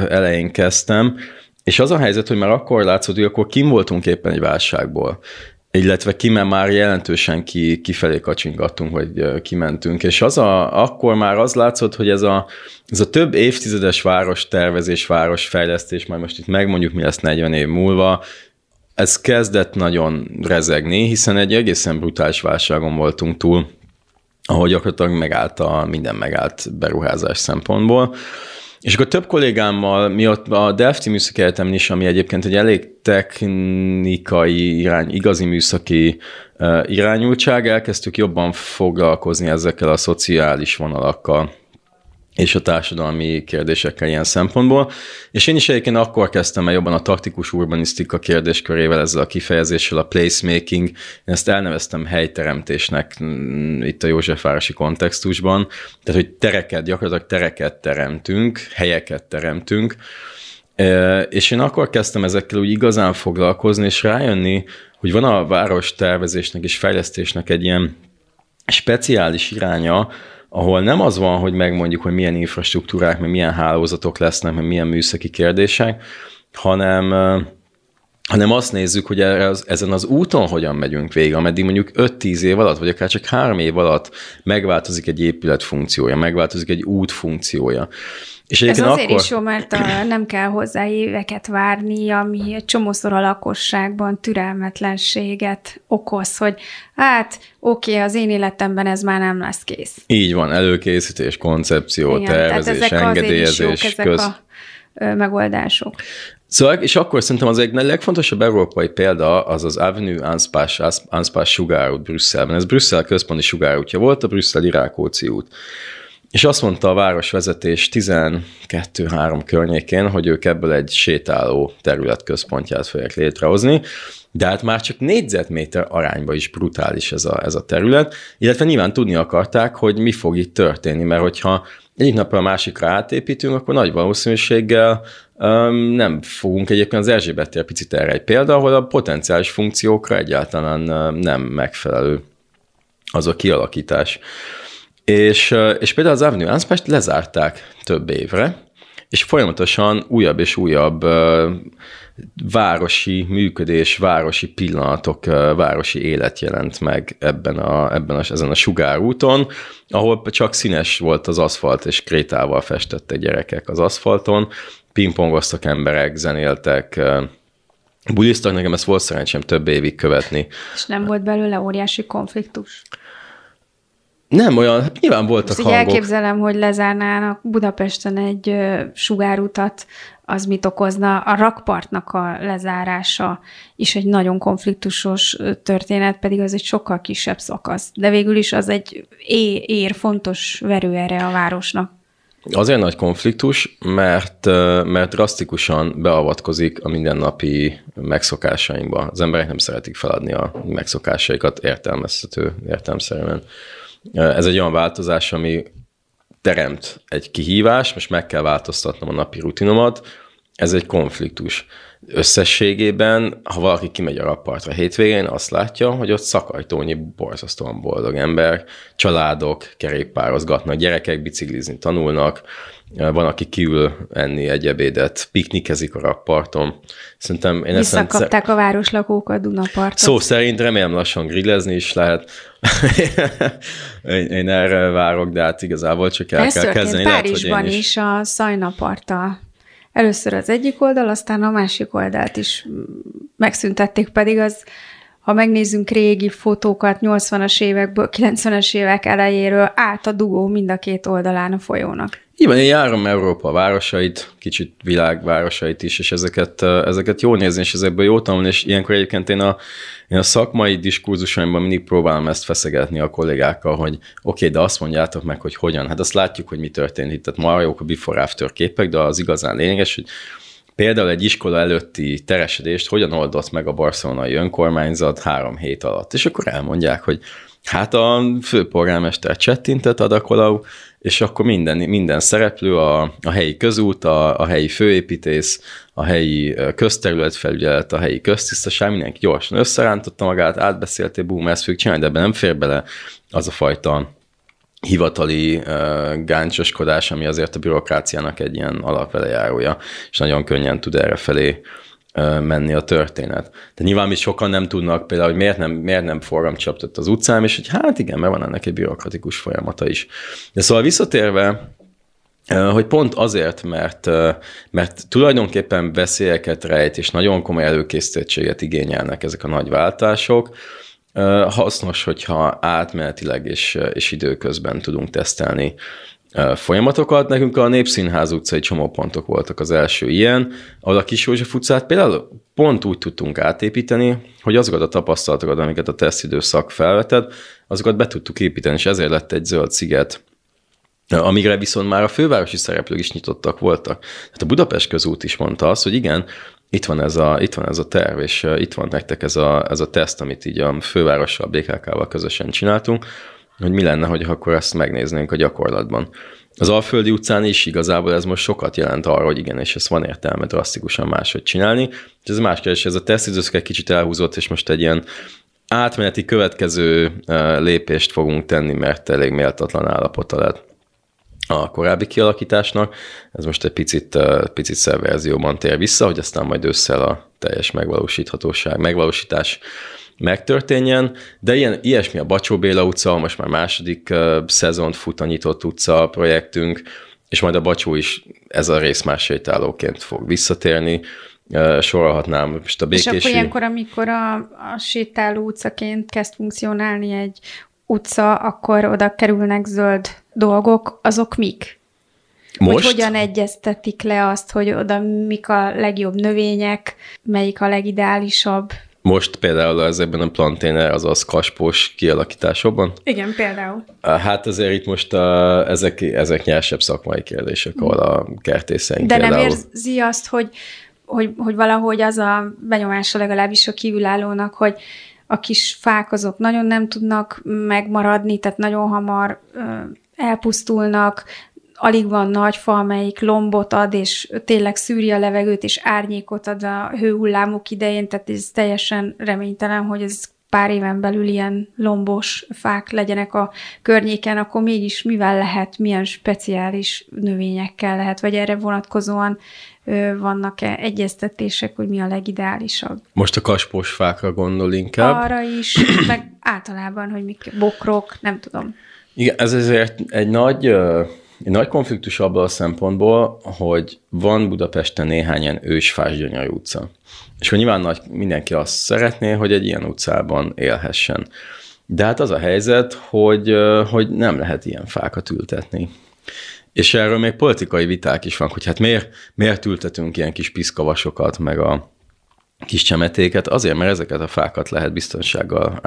elején kezdtem, és az a helyzet, hogy már akkor látszott, hogy akkor kim voltunk éppen egy válságból, illetve már jelentősen kifelé kacsingattunk, vagy kimentünk. És akkor már az látszott, hogy ez a több évtizedes várostervezés, városfejlesztés, majd most itt megmondjuk, mi lesz 40 év múlva, ez kezdett nagyon rezegni, hiszen egy egészen brutális válságon voltunk túl, ahogy gyakorlatilag minden megállt beruházás szempontból. És akkor több kollégámmal, mi ott a Delfti műszaki egyetemen is, ami egyébként egy elég technikai irány, igazi műszaki irányultság, elkezdtük jobban foglalkozni ezekkel a szociális vonalakkal és a társadalmi kérdésekkel ilyen szempontból. És én is egyébként akkor kezdtem el jobban a taktikus urbanisztika kérdéskörével, ezzel a kifejezéssel, a placemaking. Én ezt elneveztem helyteremtésnek itt a józsefvárosi kontextusban. Tehát, hogy gyakorlatilag tereket teremtünk, helyeket teremtünk. És én akkor kezdtem ezekkel úgy igazán foglalkozni, és rájönni, hogy van a város tervezésnek és fejlesztésnek egy ilyen speciális iránya, ahol nem az van, hogy megmondjuk, hogy milyen infrastruktúrák, meg milyen hálózatok lesznek, meg milyen műszaki kérdések, hanem azt nézzük, hogy ezen az úton hogyan megyünk végig, ameddig mondjuk 5-10 év alatt, vagy akár csak 3 év alatt megváltozik egy épület funkciója, megváltozik egy út funkciója. És ez azért akkor is jó, mert nem kell hozzá éveket várni, ami egy csomószor a lakosságban türelmetlenséget okoz, hogy oké, az én életemben ez már nem lesz kész. Így van, előkészítés, koncepció, igen, tervezés, engedélyezés, megoldások. Szóval, és akkor szerintem az egy legfontosabb európai példa az az Avenue Anspach sugárút Brüsszelben. Ez Brüsszel központi sugárútja volt, a brüsszeli Rákóczi út. És azt mondta a városvezetés 12-3 környékén, hogy ők ebből egy sétáló területközpontját fogják létrehozni, de hát már csak négyzetméter arányban is brutális ez a terület, illetve nyilván tudni akarták, hogy mi fog itt történni, mert hogyha egyik napra a másikra átépítünk, akkor nagy valószínűséggel nem fogunk, egyébként az Erzsébet-tér picit erre egy példa, ahol a potenciális funkciókra egyáltalán nem megfelelő az a kialakítás. És például az Avenue Anspacht lezárták több évre, és folyamatosan újabb és újabb városi működés, városi pillanatok, városi élet jelent meg ezen a sugárúton, ahol csak színes volt az aszfalt, és krétával festettek gyerekek az aszfalton, pingpongoztak emberek, zenéltek, bulisztak, nekem ezt volt szerencsém több évig követni. És nem volt belőle óriási konfliktus? Nem olyan, nyilván voltak hangok. Elképzelem, hogy lezárnának Budapesten egy sugárutat, az mit okozna? A rakpartnak a lezárása is egy nagyon konfliktusos történet, pedig az egy sokkal kisebb szakasz. De végül is az egy fontos verőere a városnak. Azért nagy konfliktus, mert drasztikusan beavatkozik a mindennapi megszokásainkba. Az emberek nem szeretik feladni a megszokásaikat értelmszerűen. Ez egy olyan változás, ami teremt egy kihívást, most meg kell változtatnom a napi rutinomat, ez egy konfliktus. Összességében, ha valaki kimegy a rakpartra hétvégén, azt látja, hogy ott szakajtónyi borzasztóan boldog ember, családok kerékpározgatnak, gyerekek biciklizni tanulnak, van, aki kiül enni egy ebédet, piknikezik a rakparton. Szerintem én visszakapták a városlakókat Dunapartot. Szó szerint remélem lassan grillezni is lehet. Én erre várok, de hát igazából csak el kell kezdeni. Párizsban is a Szajnaparttal. Először az egyik oldal, aztán a másik oldalt is megszüntették, pedig az, ha megnézzünk régi fotókat 80-as évekből, 90-es évek elejéről, át a dugó mind a két oldalán a folyónak. Én járom Európa városait, kicsit világvárosait is, és ezeket jól nézni, és ezekből jó tanulni, és ilyenkor egyébként én a szakmai diskurzusaimban mindig próbálom ezt feszegetni a kollégákkal, hogy oké, de azt mondjátok meg, hogy hogyan. Hát azt látjuk, hogy mi történt itt. Tehát marha jók a before after képek, de az igazán lényeges, hogy például egy iskola előtti teresedést hogyan oldott meg a barcelonai önkormányzat 3 hét alatt. És akkor elmondják, hogy hát a főpolgármester csettintett ad a kolau, és akkor minden szereplő, a helyi közút, a helyi főépítész, a helyi közterületfelügyelet, a helyi köztisztaság, mindenki gyorsan összerántotta magát, átbeszélték, búm, ezt fogjuk csinálni, de ebben nem fér bele az a fajta hivatali gáncsoskodás, ami azért a bürokráciának egy ilyen alapvelejárója, és nagyon könnyen tud errefelé menni a történet. De nyilván mi sokan nem tudnak például, hogy miért nem forgalomcsaptott az utcám, és hogy hát igen, mert van ennek egy bürokratikus folyamata is. De szóval visszatérve, hogy pont azért, mert tulajdonképpen veszélyeket rejt, és nagyon komoly előkészítettséget igényelnek ezek a nagy váltások, hasznos, hogyha átmenetileg és időközben tudunk tesztelni folyamatokat. Nekünk a Népszínház utcai csomópontok voltak az első ilyen, ahol a Kis József utcát például pont úgy tudtunk átépíteni, hogy azokat a tapasztalatokat, amiket a tesztidőszak felvetett, azokat be tudtuk építeni, és ezért lett egy zöld sziget, amire viszont már a fővárosi szereplők is nyitottak voltak. Hát a Budapest Közút is mondta azt, hogy igen, itt van ez a terv, és itt van nektek ez a teszt, amit így a fővárossal, BKK-val közösen csináltunk, hogy mi lenne, hogy akkor ezt megnéznénk a gyakorlatban. Az Alföldi utcán is igazából ez most sokat jelent arra, hogy igen, és ezt van értelme drasztikusan máshogy csinálni. És ez más kérdés, ez a tesztidőszak egy kicsit elhúzott, és most egy ilyen átmeneti következő lépést fogunk tenni, mert elég méltatlan állapota lett a korábbi kialakításnak. Ez most egy picit szerverzióban tér vissza, hogy aztán majd ősszel a teljes megvalósítás megtörténjen, de ilyesmi a Bacsó Béla utca, most már második szezont fut a nyitott utca a projektünk, és majd a Bacsó is ez a rész más sétálóként fog visszatérni. Sorolhatnám most a Békési... És akkor ilyenkor, amikor a sétáló utcaként kezd funkcionálni egy utca, akkor oda kerülnek zöld dolgok, azok mik? Most? Hogy hogyan egyeztetik le azt, hogy oda mik a legjobb növények, melyik a legideálisabb? Most például ezekben a planténer, azaz kaspós kialakításokban? Igen, például. Hát azért itt most ezek nyersebb szakmai kérdések, ahol a kertészeink például... De nem érzi azt, hogy valahogy az a benyomása legalábbis a kívülállónak, hogy a kis fák azok nagyon nem tudnak megmaradni, tehát nagyon hamar elpusztulnak, alig van nagy fa, amelyik lombot ad, és tényleg szűri a levegőt, és árnyékot ad a hőhullámok idején, tehát ez teljesen reménytelen, hogy ez pár éven belül ilyen lombos fák legyenek a környéken, akkor mégis mivel lehet, milyen speciális növényekkel lehet, vagy erre vonatkozóan vannak-e egyeztetések, hogy mi a legideálisabb. Most a kaspós fákra gondol inkább. Arra is, meg általában, hogy mik, bokrok, nem tudom. Igen, ez azért egy nagy konfliktus abban a szempontból, hogy van Budapesten néhány ilyen ősfás gyönyörű utca. És hogy nyilván mindenki azt szeretné, hogy egy ilyen utcában élhessen. De hát az a helyzet, hogy nem lehet ilyen fákat ültetni. És erről még politikai viták is vannak, hogy hát miért ültetünk ilyen kis piszkavasokat, meg a kis csemetéket? Azért, mert ezeket a fákat lehet biztonsággal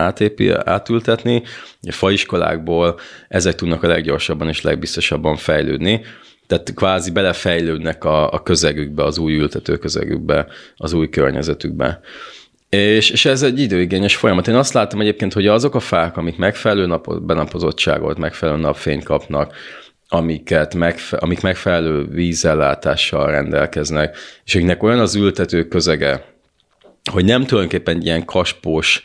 átültetni, a faiskolákból ezek tudnak a leggyorsabban és legbiztosabban fejlődni, tehát kvázi belefejlődnek a közegükbe, az új ültető közegükbe, az új környezetükbe. És ez egy időigényes folyamat. Én azt láttam egyébként, hogy azok a fák, amik megfelelő benapozottságot, megfelelő napfényt kapnak, amik megfelelő vízellátással rendelkeznek, és akiknek olyan az ültető közege, hogy nem tulajdonképpen ilyen kaspós,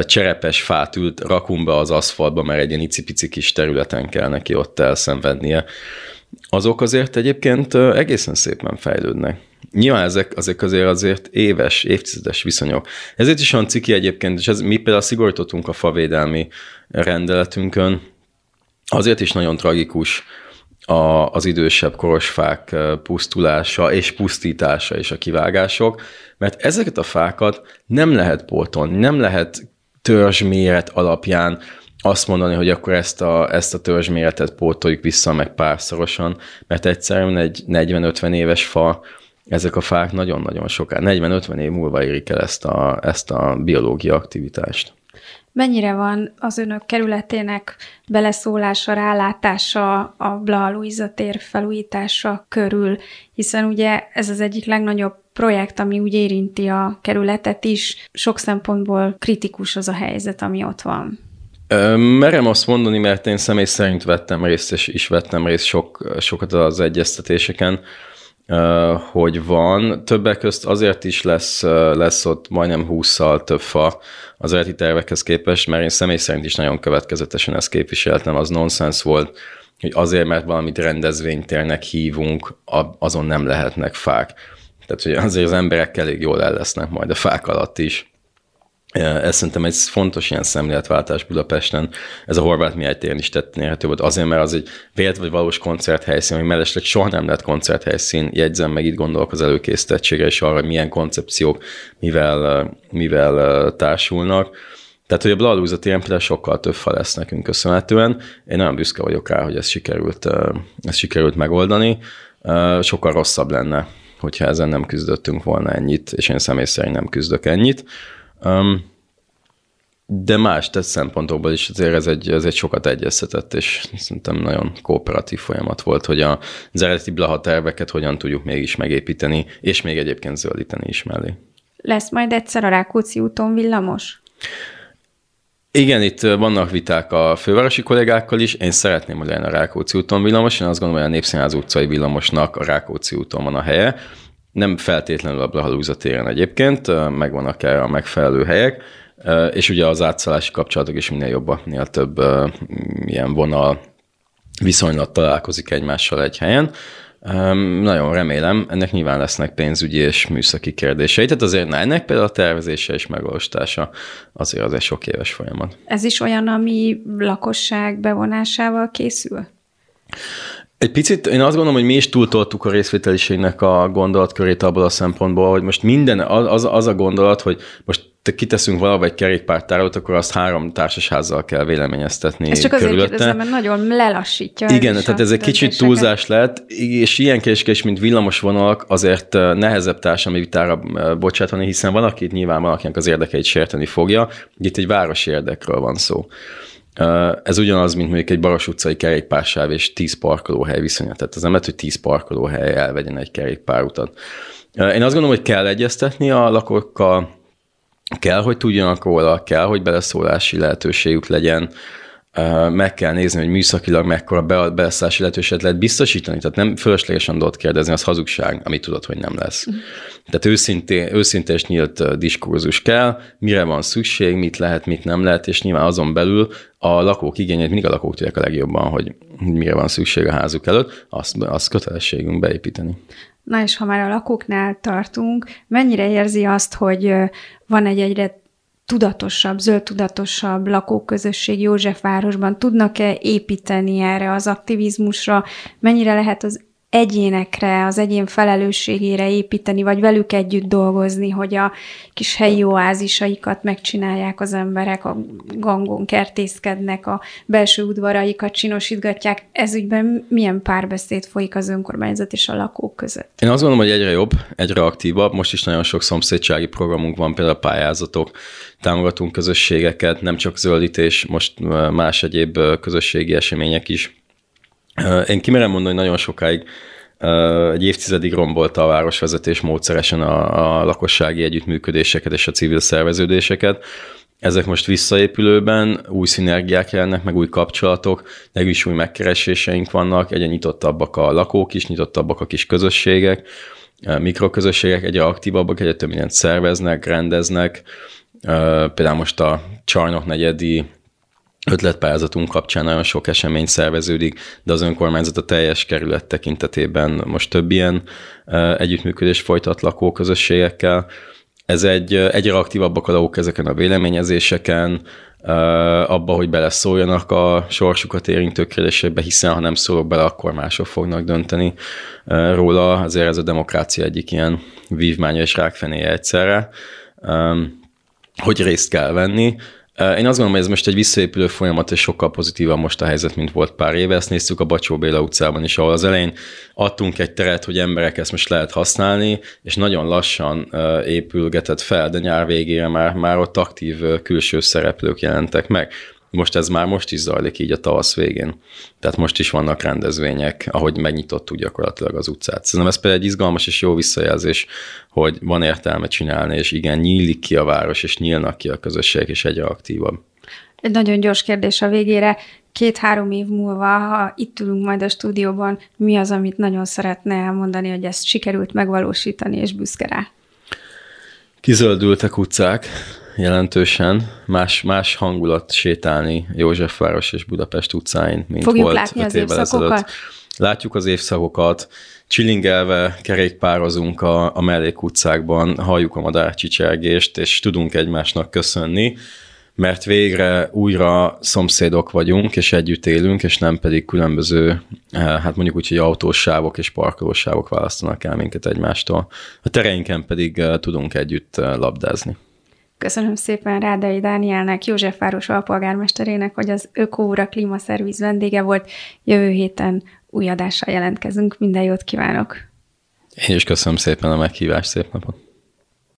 cserepes fát rakunk be az aszfaltba, mert egy ilyen icipici kis területen kell neki ott elszenvednie, azok azért egyébként egészen szépen fejlődnek. Nyilván ezek azért éves, évtizedes viszonyok. Ezért is van ciki egyébként, és mi például szigorítottunk a favédelmi rendeletünkön, azért is nagyon tragikus az idősebb korosfák pusztulása és pusztítása és a kivágások, mert ezeket a fákat nem lehet pótolni, nem lehet törzsméret alapján azt mondani, hogy akkor ezt a törzsméretet pótoljuk vissza meg párszorosan, mert egyszerűen egy 40-50 éves fa, ezek a fák nagyon-nagyon soká, 40-50 év múlva érik el ezt a biológia aktivitást. Mennyire van az önök kerületének beleszólása, rálátása a Blaha Lujza tér felújítása körül, hiszen ugye ez az egyik legnagyobb projekt, ami úgy érinti a kerületet is, sok szempontból kritikus az a helyzet, ami ott van. Merem azt mondani, mert én személy szerint vettem részt, és is vettem részt sokat az egyeztetéseken, hogy van. Többek közt azért is lesz ott majdnem 20-szal több fa az eredeti tervekhez képest, mert én személy szerint is nagyon következetesen ezt képviseltem. Az nonsens volt, hogy azért, mert valamit rendezvénytérnek hívunk, azon nem lehetnek fák. Tehát, hogy azért az emberek elég jól el lesznek majd a fák alatt is. Ez szerintem egy fontos ilyen szemléletváltás Budapesten. Ez a Horváth Mihály téren is tetten érhető volt. Azért, mert az egy véletlen vagy valós koncerthelyszín, ami mellesleg soha nem lett koncerthelyszín. Jegyzem meg, itt gondolok az előkészítettségre és arra, hogy milyen koncepciók mivel társulnak. Tehát, hogy a Blaha Lujza téren például sokkal több fa lesz nekünk köszönhetően. Én nagyon büszke vagyok rá, hogy ezt sikerült megoldani. Sokkal rosszabb lenne, hogyha ezen nem küzdöttünk volna ennyit, és én személy szerint nem küzdök ennyit. De más tett szempontokból is azért ez egy sokat egyeztetett, és szerintem nagyon kooperatív folyamat volt, hogy az eredeti Blaha terveket hogyan tudjuk mégis megépíteni, és még egyébként zöldíteni is mellé. Lesz majd egyszer a Rákóczi úton villamos? Igen, itt vannak viták a fővárosi kollégákkal is. Én szeretném, hogy legyen a Rákóczi úton villamos. Én azt gondolom, hogy a Népszínház utcai villamosnak a Rákóczi úton van a helye. Nem feltétlenül a Blaha Lujza téren egyébként, megvannak erre a megfelelő helyek, és ugye az átszállási kapcsolatok is minél jobbak, minél több ilyen vonal viszonylat találkozik egymással egy helyen. Nagyon remélem, ennek nyilván lesznek pénzügyi és műszaki kérdései, tehát azért ennek például a tervezése és megvalósítása azért az egy sok éves folyamat. Ez is olyan, ami lakosság bevonásával készül? Egy picit, én azt gondolom, hogy mi is túltoltuk a részvételiségnek a gondolatkörét abból a szempontból, hogy most minden, az a gondolat, hogy most kiteszünk valahol egy kerékpártárolót, akkor azt 3 társasházzal kell véleményeztetni. Ez csak azért kérdezem, mert nagyon lelassítja. Igen, tehát ez egy kicsit túlzás lett, és ilyen keskés, mint villamosvonalak azért nehezebb társadalmi vitára bocsátani, hiszen van, akit nyilván valakinek az érdekeit sérteni fogja, itt egy városi érdekről van szó. Ez ugyanaz, mint mondjuk egy Baros utcai kerékpársáv és 10 parkolóhely viszonya. Tehát az nem lehet, hogy 10 parkolóhely elvegyen egy kerékpárutat. Én azt gondolom, hogy kell egyeztetni a lakókkal, kell, hogy tudjanak róla, kell, hogy beleszólási lehetőségük legyen, meg kell nézni, hogy műszakilag mekkora beleszólási lehetőséget lehet biztosítani, tehát nem fölöslegesen dolgot kérdezni, az hazugság, amit tudod, hogy nem lesz. Tehát őszinte és nyílt diskurzus kell, mire van szükség, mit lehet, mit nem lehet, és nyilván azon belül a lakók igényeit mindig a lakók tudják a legjobban, hogy mire van szükség a házuk előtt, azt kötelességünk beépíteni. Na és ha már a lakóknál tartunk, mennyire érzi azt, hogy van egy egyre tudatosabb, zöldtudatosabb lakóközösség Józsefvárosban? Tudnak-e építeni erre az aktivizmusra? Mennyire lehet az egyénekre, az egyén felelősségére építeni, vagy velük együtt dolgozni, hogy a kis helyi oázisaikat megcsinálják az emberek, a gangon kertészkednek, a belső udvaraikat csinosítgatják. Ez ügyben milyen párbeszéd folyik az önkormányzat és a lakók között? Én azt gondolom, hogy egyre jobb, egyre aktívabb. Most is nagyon sok szomszédsági programunk van, például pályázatok, támogatunk közösségeket, nem csak zöldítés, most más egyéb közösségi események is. Én kimerem mondani, hogy nagyon sokáig, egy évtizedig rombolta a városvezetés módszeresen a lakossági együttműködéseket és a civil szerveződéseket. Ezek most visszaépülőben, új szinergiák jelennek, meg új kapcsolatok, meg is új megkereséseink vannak, egyre nyitottabbak a lakók is, nyitottabbak a kis közösségek, mikroközösségek, egyre aktívabbak, egyre több mindent szerveznek, rendeznek. Például most a Csarnok negyedi ötletpályázatunk kapcsán nagyon sok esemény szerveződik, de az önkormányzat a teljes kerület tekintetében most több ilyen együttműködést folytat lakóközösségekkel. Ez egyre aktívabbak a lakók ezeken a véleményezéseken, abba, hogy beleszóljanak a sorsukat érintő kérdésekbe, hiszen ha nem szólok bele, akkor mások fognak dönteni róla. Azért ez a demokrácia egyik ilyen vívmánya és rákfenéje egyszerre, hogy részt kell venni. Én azt gondolom, hogy ez most egy visszaépülő folyamat, és sokkal pozitívabb most a helyzet, mint volt pár éve. Ezt néztük a Bacsó Béla utcában is, ahol az elején adtunk egy teret, hogy emberek ezt most lehet használni, és nagyon lassan épülgetett fel, de nyár végére már ott aktív külső szereplők jelentek meg. Most ez már most is zajlik így a tavasz végén. Tehát most is vannak rendezvények, ahogy megnyitottuk gyakorlatilag az utcát. Szerintem ez például egy izgalmas és jó visszajelzés, hogy van értelme csinálni, és igen, nyílik ki a város, és nyílnak ki a közösség, és egyre aktívabb. Egy nagyon gyors kérdés a végére. 2-3 év múlva, ha itt ülünk majd a stúdióban, mi az, amit nagyon szeretne elmondani, hogy ezt sikerült megvalósítani, és büszke rá? Kizöldültek utcák, jelentősen más hangulat sétálni Józsefváros és Budapest utcáin, mint fogjuk volt 5 évvel ezelőtt. Látjuk az évszakokat, csilingelve kerékpározunk a mellékutcákban, halljuk a madárcsicsergést, és tudunk egymásnak köszönni, mert végre újra szomszédok vagyunk, és együtt élünk, és nem pedig különböző, hát mondjuk úgy, hogy autósávok és parkolósávok választanak el minket egymástól. A tereinken pedig tudunk együtt labdázni. Köszönöm szépen Rádai Dánielnek, Józsefváros alpolgármesterének, hogy az Ökoóra Klímaszervíz vendége volt. Jövő héten új adással jelentkezünk. Minden jót kívánok! Én is köszönöm szépen a meghívást, szép napot!